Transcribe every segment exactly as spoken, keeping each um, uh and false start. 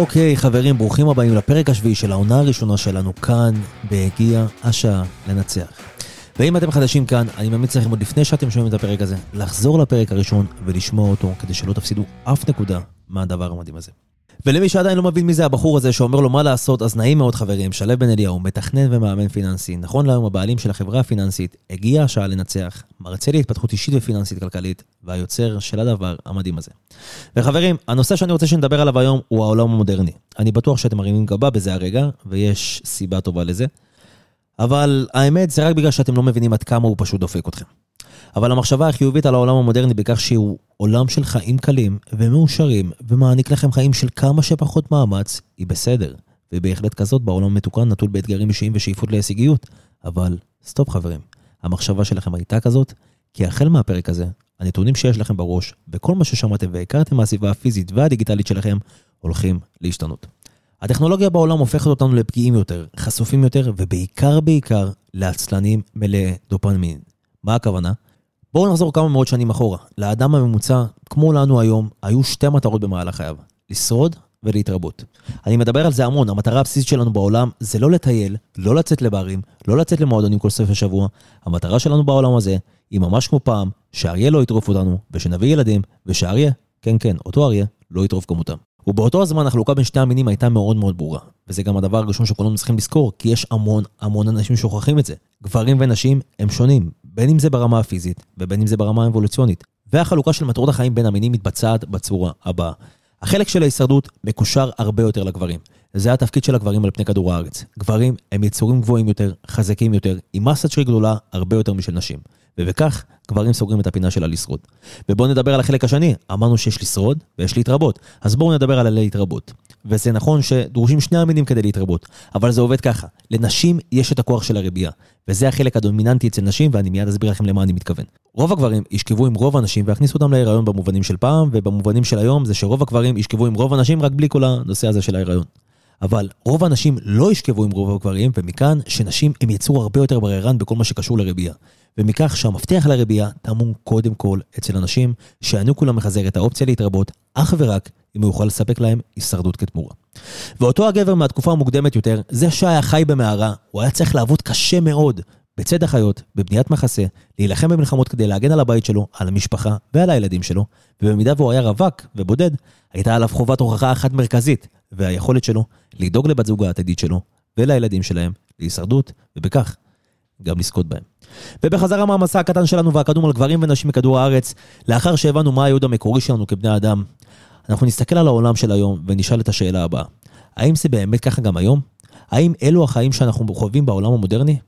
אוקיי, חברים, ברוכים הבאים לפרק השביעי של העונה הראשונה שלנו כאן, בהגיע השעה לנצח. ואם אתם חדשים כאן, אני ממליץ לכם עוד לפני שאתם שומעים את הפרק הזה, לחזור לפרק הראשון ולשמוע אותו, כדי שלא תפסידו אף נקודה מהדבר המדהים הזה. ולמי שעדיין לא מבין מי זה הבחור הזה שאומר לו מה לעשות, אז נעים מאוד חברים, שלו בן אליהו, מתכנן ומאמן פיננסי, נכון להיום הבעלים של החברה הפיננסית, הגיע השעה לנצח, מרצה להתפתחות אישית ופיננסית כלכלית, והיוצר של הדבר המדהים הזה. וחברים, הנושא שאני רוצה שנדבר עליו היום הוא העולם המודרני. אני בטוח שאתם מרימים גבה בזה הרגע, ויש סיבה טובה לזה, אבל האמת זה רק בגלל שאתם לא מבינים עד כמה הוא פשוט דופק אתכם. אבל המחשבה החיובית על העולם המודרני בכך שהוא עולם של חיים קלים ומאושרים ומעניק לכם חיים של כמה שפחות מאמץ היא בסדר, ובהחלט כזאת בעולם מתוקן נטול באתגרים אישיים ושאיפות להישגיות. אבל סטופ חברים, המחשבה שלכם הייתה כזאת כי החל מהפרק הזה הנתונים שיש לכם בראש וכל מה ששמעתם והכרתם מהסביבה הפיזית והדיגיטלית שלכם הולכים להשתנות. הטכנולוגיה בעולם הופכת אותנו לפגיעים יותר, חשופים יותר, ובעיקר בעיקר לעצלנים מלאי דופמין. מה הכוונה? בואו נחזור כמה מאות שנים אחורה. לאדם הממוצע, כמו לנו היום, היו שתי מטרות במהלך חייו. לשרוד ולהתרבות. אני מדבר על זה המון. המטרה הבסיסית שלנו בעולם זה לא לטייל, לא לצאת לברים, לא לצאת למועדונים כל סוף השבוע. המטרה שלנו בעולם הזה היא ממש כמו פעם, שאריה לא יטרוף אותנו, ושנביא ילדים, ושאריה, כן כן, אותו אריה, לא יטרוף כמותם. ובאותו הזמן החלוקה בין שתי המינים הייתה מאוד מאוד ברורה. וזה גם הדבר הראשון שכולנו צריכים לזכור, כי יש המון המון אנשים שוכחים את זה. גברים ונשים הם שונים, בין אם זה ברמה הפיזית ובין אם זה ברמה האבולוציונית. והחלוקה של מטרות החיים בין המינים מתבצעת בצורה הבאה. החלק של ההישרדות מקושר הרבה יותר לגברים. זה התפקיד של הגברים על פני כדור הארץ. גברים הם יצורים גבוהים יותר, חזקים יותר, עם מסת שריר גדולה הרבה יותר משל נשים. ובכך גברים סוגרים את הפינה שלה לשרוד. ובואו נדבר על החלק השני. אמרנו שיש לשרוד ויש להתרבות. אז בואו נדבר על להתרבות. וזה נכון שדרושים שני המינים כדי להתרבות. אבל זה עובד ככה. לנשים יש את הכוח של הרבייה. וזה החלק הדומיננטי אצל נשים, ואני מיד אסביר לכם למה אני מתכוון. רוב הגברים ישכבו עם רוב הנשים והכניסו אותם להיריון במובנים של פעם, ובמובנים של היום זה שרוב הגברים ישכבו עם רוב הנשים רק בלי כל הנושא הזה של ההיריון. אבל רוב הנשים לא ישכבו עם רוב הגברים, ומכאן שנשים הם יצור הרבה יותר בררן בכל מה שקשור לרבייה. ומכך שהמפתח לרבייה תמון קודם כל אצל אנשים שהעניקו למחזר את האופציה להתרבות אך ורק אם הוא יוכל לספק להם הישרדות כתמורה. ואותו הגבר מהתקופה המוקדמת יותר, זה שהיה חי במערה, הוא היה צריך לעבוד קשה מאוד בצד החיות, בבניית מחסה, להילחם במלחמות כדי להגן על הבית שלו, על המשפחה ועל הילדים שלו, ובמידה והוא היה רווק ובודד, הייתה עליו חובת הוכחה אחת מרכזית, והיכולת שלו לדאוג לבת זוגה העתידית שלו ולילדים שלהם להישרדות, ובכך גם לזכות בהם. ובחזרה מהמסע הקטן שלנו והקדום על גברים ונשים מכדור הארץ, לאחר שהבנו מה הייעוד המקורי שלנו כבני אדם, אנחנו נסתכל על העולם של היום ונשאל את השאלה הבאה. האם זה באמת ככה גם היום? האם אלו החיים שאנחנו חווים בעולם המודרני?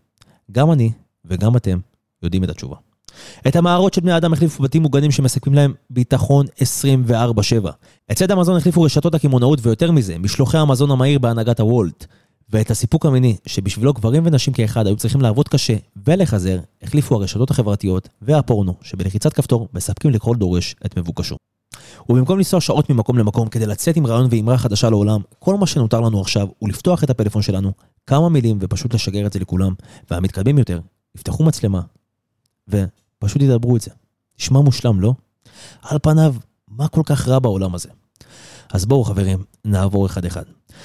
גם אני וגם אתם יודעים את התשובה. את המערות של בני האדם החליפו בתים מוגנים שמסכמים להם ביטחון עשרים וארבע שבע. את צד המזון החליפו רשתות הקמעונאות ויותר מזה, משלוחי המזון המהיר בהנהגת הוולט. ואת הסיפוק המיני, שבשבילו גברים ונשים כאחד היו צריכים לעבוד קשה ולחזר, החליפו הרשתות החברתיות והפורנו, שבלחיצת כפתור מספקים לכל דורש את מבוקשו. ובמקום לנסוע שעות ממקום למקום כדי לצאת עם רעיון ואמרה חדשה לעולם, כל מה שנותר לנו עכשיו הוא לפתוח את הפלאפון שלנו, כמה מילים ופשוט לשגר את זה לכולם, והמתקדמים יותר, יפתחו מצלמה, ופשוט ידברו את זה. נשמע מושלם, לא? על פניו, מה כל כך רע בעולם הזה? אז בואו חברים, נעבור אחד אחד.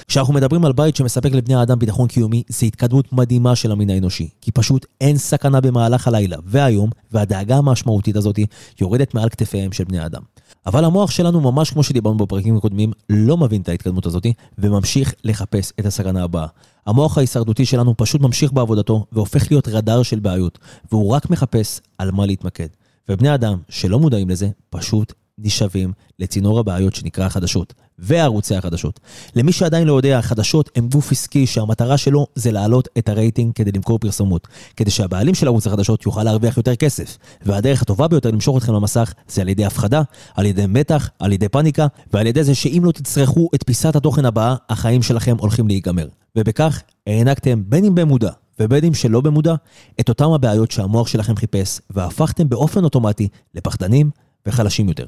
כשאנחנו מדברים על בית שמספק לבני האדם ביטחון קיומי, זה התקדמות מדהימה של המין האנושי, כי פשוט אין סכנה במהלך הלילה והיום, והדאגה המשמעותית הזאת יורדת מעל כתפיהם של בני האדם. אבל המוח שלנו, ממש כמו שדיברנו בפרקים הקודמים, לא מבין את ההתקדמות הזאת, וממשיך לחפש את הסכנה הבאה. המוח ההישרדותי שלנו פשוט ממשיך בעבודתו, והופך להיות רדאר של בעיות, והוא רק מחפש על מה להתמקד. ובני האדם שלא מודעים לזה, פשוט נשאבים לצינור הבעיות שנקרא החדשות וערוצי החדשות. למי שעדיין לא יודע, החדשות הם גוף עסקי שהמטרה שלו זה להעלות את הרייטינג כדי למכור פרסומות, כדי שהבעלים של ערוץ החדשות יוכל להרוויח יותר כסף. והדרך הטובה ביותר למשוך אתכם למסך זה על ידי הפחדה, על ידי מתח, על ידי פאניקה, ועל ידי זה שאם לא תצרכו את פיסת התוכן הבאה, החיים שלכם הולכים להיגמר. ובכך הענקתם בין אם במודע ובין אם שלא במודע את אותם הבעיות שהמוח שלכם חיפש, והפכתם באופן אוטומטי לפחדנים וחלשים יותר.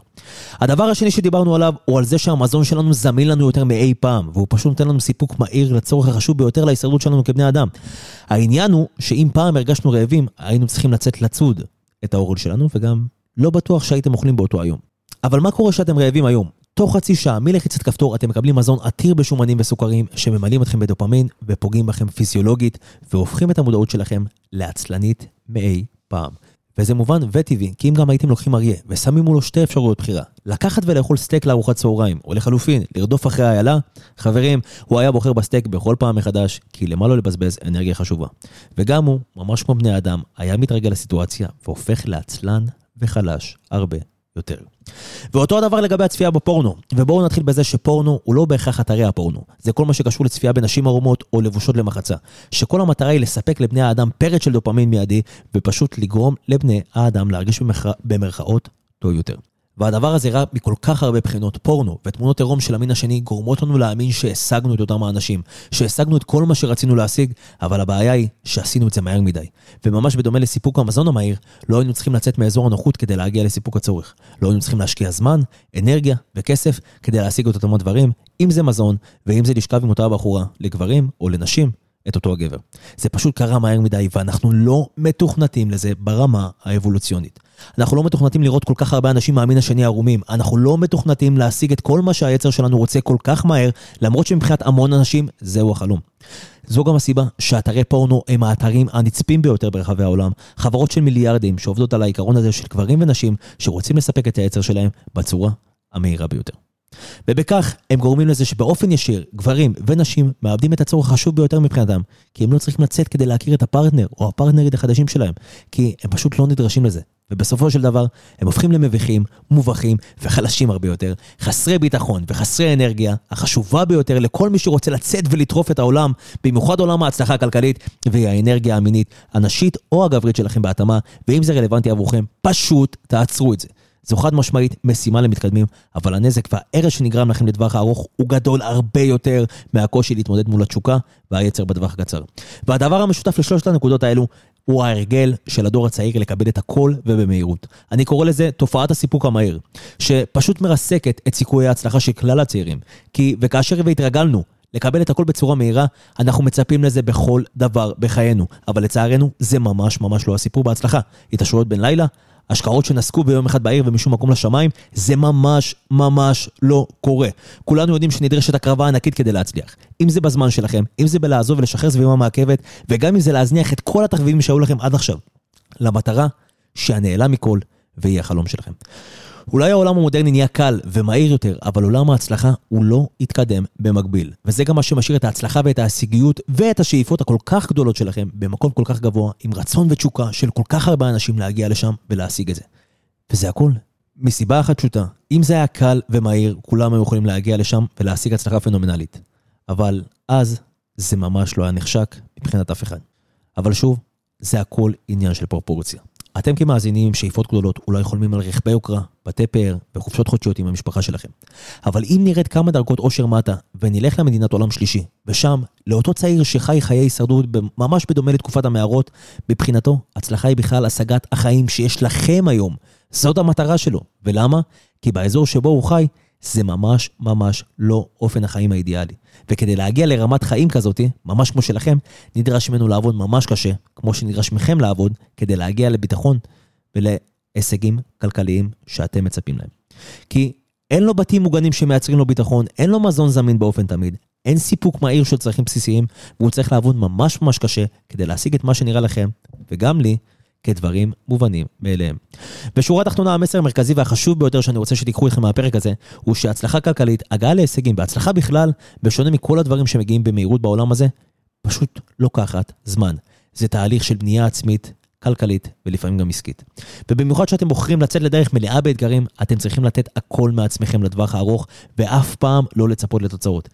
הדבר השני שדיברנו עליו הוא על זה שהמזון שלנו זמין לנו יותר מאי פעם, והוא פשוט נותן לנו סיפוק מהיר לצורך החשוב ביותר להישרדות שלנו כבני אדם. העניין הוא שאם פעם הרגשנו רעבים, היינו צריכים לצאת לצוד את האוכל שלנו, וגם לא בטוח שהייתם אוכלים באותו היום. אבל מה קורה שאתם רעבים היום? תוך חצי שעה מלחיצת כפתור אתם מקבלים מזון עתיר בשומנים וסוכרים שממלאים אתכם בדופמין ופוגעים בכם פיזיולוגית והופכים את המודעות שלכם לעצלנית מאי פעם. וזה מובן וטבעי, כי אם גם הייתם לוקחים אריה ושמים מולו שתי אפשרויות בחירה, לקחת ולאכול סטייק לארוחת צהריים, או לחלופין, לרדוף אחרי האיילה, חברים, הוא היה בוחר בסטייק בכל פעם מחדש, כי למה לא לבזבז אנרגיה חשובה. וגם הוא, ממש כמו בני האדם, היה מתרגל לסיטואציה והופך לעצלן וחלש הרבה יותר. ואותו הדבר לגבי הצפייה בפורנו, ובואו נתחיל בזה שפורנו הוא לא בהכרח אתרי הפורנו, זה כל מה שקשור לצפייה בנשים ערומות או לבושות למחצה, שכל המטרה היא לספק לבני האדם פרט של דופמין מיידי, ופשוט לגרום לבני האדם להרגיש במרכאות טוב יותר. והדבר הזה רע מכל כך הרבה בחינות. פורנו ותמונות עירום של המין השני גורמות לנו להאמין שהשגנו את אותם האנשים, שהשגנו את כל מה שרצינו להשיג, אבל הבעיה היא שעשינו את זה מהר מדי. וממש בדומה לסיפוק המזון המהיר, לא היינו צריכים לצאת מאזור הנוחות כדי להגיע לסיפוק הצורך. לא היינו צריכים להשקיע זמן, אנרגיה וכסף כדי להשיג את אותם הדברים, אם זה מזון ואם זה לשכב עם אותה הבחורה, לגברים או לנשים, את אותו הגבר. זה פשוט קרה מהר מדי, ואנחנו לא מתוכנתים לזה ברמה האבולוציונית. אנחנו לא מתוכנתים לראות כל כך הרבה אנשים מהמין השני ערומים, אנחנו לא מתוכנתים להשיג את כל מה שהיצר שלנו רוצה כל כך מהר, למרות שמבחינת המון אנשים זהו החלום. זו גם הסיבה שאתרי פורנו הם האתרים הנצפים ביותר ברחבי העולם, חברות של מיליארדים שעובדות על העיקרון הזה של גברים ונשים שרוצים לספק את היצר שלהם בצורה המהירה ביותר. ובכך הם גורמים לזה שבאופן ישיר גברים ונשים מאבדים את הצורך החשוב ביותר מבחינתם, כי הם לא צריכים לצאת כדי להכיר את הפרטנר או הפרטנרית החדשים שלהם, כי הם פשוט לא נדרשים לזה, ובסופו של דבר הם הופכים למביכים, מובכים וחלשים הרבה יותר, חסרי ביטחון וחסרי אנרגיה, החשובה ביותר לכל מי שרוצה לצאת ולטרוף את העולם, במיוחד עולם ההצלחה הכלכלית, והיא האנרגיה המינית, הנשית או הגברית שלכם בהתאמה, ואם זה רלוונטי עבורכם, פשוט תעצרו את זה. זו חד משמעית משימה למתקדמים, אבל הנזק והערך שנגרם לכם לטווח הארוך הוא גדול הרבה יותר מהקושי להתמודד מול התשוקה והיצר בטווח הקצר. והדבר המשותף לשלושת הנקודות האלו הוא ההרגל של הדור הצעיר לקבל את הכל ובמהירות. אני קורא לזה תופעת הסיפוק המהיר, שפשוט מרסקת את סיכויי ההצלחה של כלל הצעירים, כי וכאשר והתרגלנו לקבל את הכל בצורה מהירה, אנחנו מצפים לזה בכל דבר בחיינו, אבל לצערנו זה ממש ממש לא הסיפור בהצלחה. התעשויות בין לילה, השקעות שנסקו ביום אחד בעיר ומשום מקום לשמיים, זה ממש ממש לא קורה. כולנו יודעים שנדרשת הקרבה ענקית כדי להצליח. אם זה בזמן שלכם, אם זה בלעזוב ולשחרר סביבה מעכבת, וגם אם זה להזניח את כל התחביבים שהיו לכם עד עכשיו, למטרה שהנעלה מכל והיא החלום שלכם. אולי העולם המודרני נהיה קל ומהיר יותר, אבל עולם ההצלחה הוא לא יתקדם במקביל. וזה גם מה שמשאיר את ההצלחה ואת ההשיגיות ואת השאיפות הכל כך גדולות שלכם במקום כל כך גבוה, עם רצון ותשוקה של כל כך הרבה אנשים להגיע לשם ולהשיג את זה. וזה הכל. מסיבה אחת פשוטה, אם זה היה קל ומהיר, כולם היו יכולים להגיע לשם ולהשיג הצלחה פנומנלית. אבל אז זה ממש לא היה נחשק מבחינת אף אחד. אבל שוב, זה הכל עניין של פרופורציה. אתם כמאזינים עם שאיפות גדולות אולי חולמים על רכבי יוקרה, בתי פאר וחופשות חודשיות עם המשפחה שלכם. אבל אם נרד כמה דרגות עושר מטה ונלך למדינת עולם שלישי, ושם לאותו צעיר שחי חיי הישרדות ממש בדומה לתקופת המערות, מבחינתו הצלחה היא בכלל השגת החיים שיש לכם היום. זאת המטרה שלו. ולמה? כי באזור שבו הוא חי זה ממש ממש לא אופן החיים האידיאלי. וכדי להגיע לרמת חיים כזאת, ממש כמו שלכם, נדרש ממנו לעבוד ממש קשה, כמו שנדרש מכם לעבוד, כדי להגיע לביטחון ולהישגים כלכליים שאתם מצפים להם. כי אין לו בתים מוגנים שמייצרים לו ביטחון, אין לו מזון זמין באופן תמיד, אין סיפוק מהיר של צרכים בסיסיים, והוא צריך לעבוד ממש ממש קשה כדי להשיג את מה שנראה לכם, וגם לי, כדברים מובנים מאליהם. בשורה התחתונה, המסר המרכזי והחשוב ביותר שאני רוצה שתיקחו אתכם מהפרק הזה, הוא שהצלחה כלכלית, הגעה להישגים, בהצלחה בכלל, בשונה מכל הדברים שמגיעים במהירות בעולם הזה, פשוט לוקחת זמן. זה תהליך של בנייה עצמית, כלכלית, ולפעמים גם עסקית. ובמיוחד שאתם בוחרים לצאת לדרך מלאה באתגרים, אתם צריכים לתת הכל מעצמכם לטווח הארוך, ואף פעם לא לצפות לתוצאות.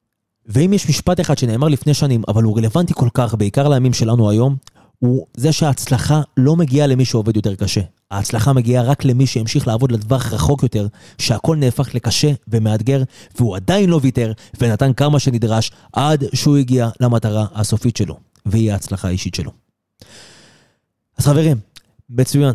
ואם יש משפט אחד שנאמר לפני שנים, אבל הוא רלוונטי כל כך, בעיקר לימים שלנו היום, הוא זה שההצלחה לא מגיעה למי שעובד יותר קשה. ההצלחה מגיעה רק למי שהמשיך לעבוד לטווח רחוק יותר, שהכל נהפך לקשה ומאתגר, והוא עדיין לא ויתר, ונתן כמה שנדרש עד שהוא הגיע למטרה הסופית שלו, והיא ההצלחה האישית שלו. אז חברים, מצוין.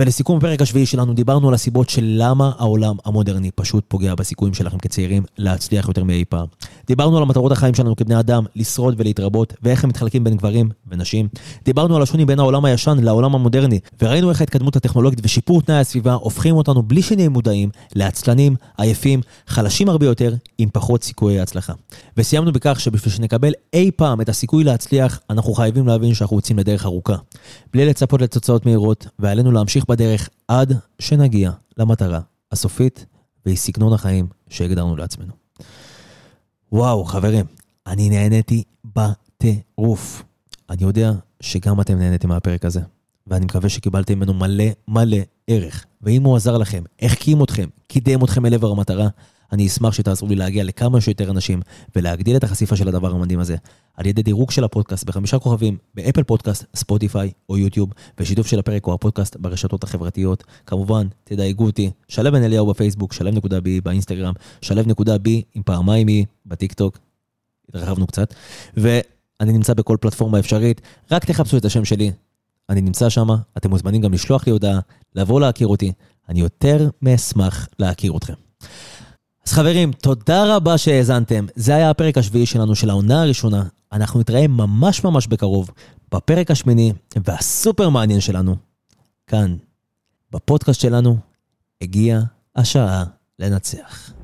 ולסיכום הפרק השביעי שלנו, דיברנו על הסיבות של למה העולם המודרני פשוט פוגע בסיכויים שלכם כצעירים להצליח יותר מאי פעם. דיברנו על המטרות החיים שלנו כבני אדם, לשרוד ולהתרבות, ואיך הם מתחלקים בין גברים ונשים. דיברנו על השוני בין העולם הישן לעולם המודרני, וראינו איך ההתקדמות הטכנולוגית ושיפור תנאי הסביבה הופכים אותנו בלי שנהיה מודעים, לעצלנים, עייפים, חלשים הרבה יותר, עם פחות סיכויי הצלחה. וסיימנו בכך שבשביל שנקבל אי פעם את הסיכוי להצליח, אנחנו חייבים להבין שאנחנו יוצאים לדרך ארוכה, בלי לצפות לתוצאות מהירות, ועלינו להמשיך בדרך עד שנגיע למטרה הסופית והיא סגנון החיים שהגדרנו לעצמנו. וואו, חברים, אני נהניתי בטירוף. אני יודע שגם אתם נהניתם מהפרק הזה, ואני מקווה שקיבלתם ממנו מלא מלא ערך. ואם הוא עזר לכם, החכים אתכם, קידם אתכם אל עבר המטרה, אני אשמח שתעזרו לי להגיע לכמה שיותר אנשים ולהגדיל את החשיפה של הדבר המדהים הזה על ידי דירוג של הפודקאסט בחמישה כוכבים באפל פודקאסט, ספוטיפיי או יוטיוב, ושיתוף של הפרק או הפודקאסט ברשתות החברתיות. כמובן, תדאגו אותי, שלו בן אליהו בפייסבוק, שלו.בי באינסטגרם, שלו.בי עם פעמיים אי בטיקטוק, התרחבנו קצת, ואני נמצא בכל פלטפורמה אפשרית, רק תחפשו את השם שלי, אני נמצא שם, אתם מוזמנים גם לשלוח לי הודעה, לבוא להכיר אותי, אני יותר מאשמח להכיר אתכם. אז חברים, תודה רבה שהאזנתם. זה היה הפרק השביעי שלנו של העונה הראשונה. אנחנו נתראה ממש ממש בקרוב בפרק השמיני והסופר מעניין שלנו. כאן, בפודקאסט שלנו, הגיעה השעה לנצח.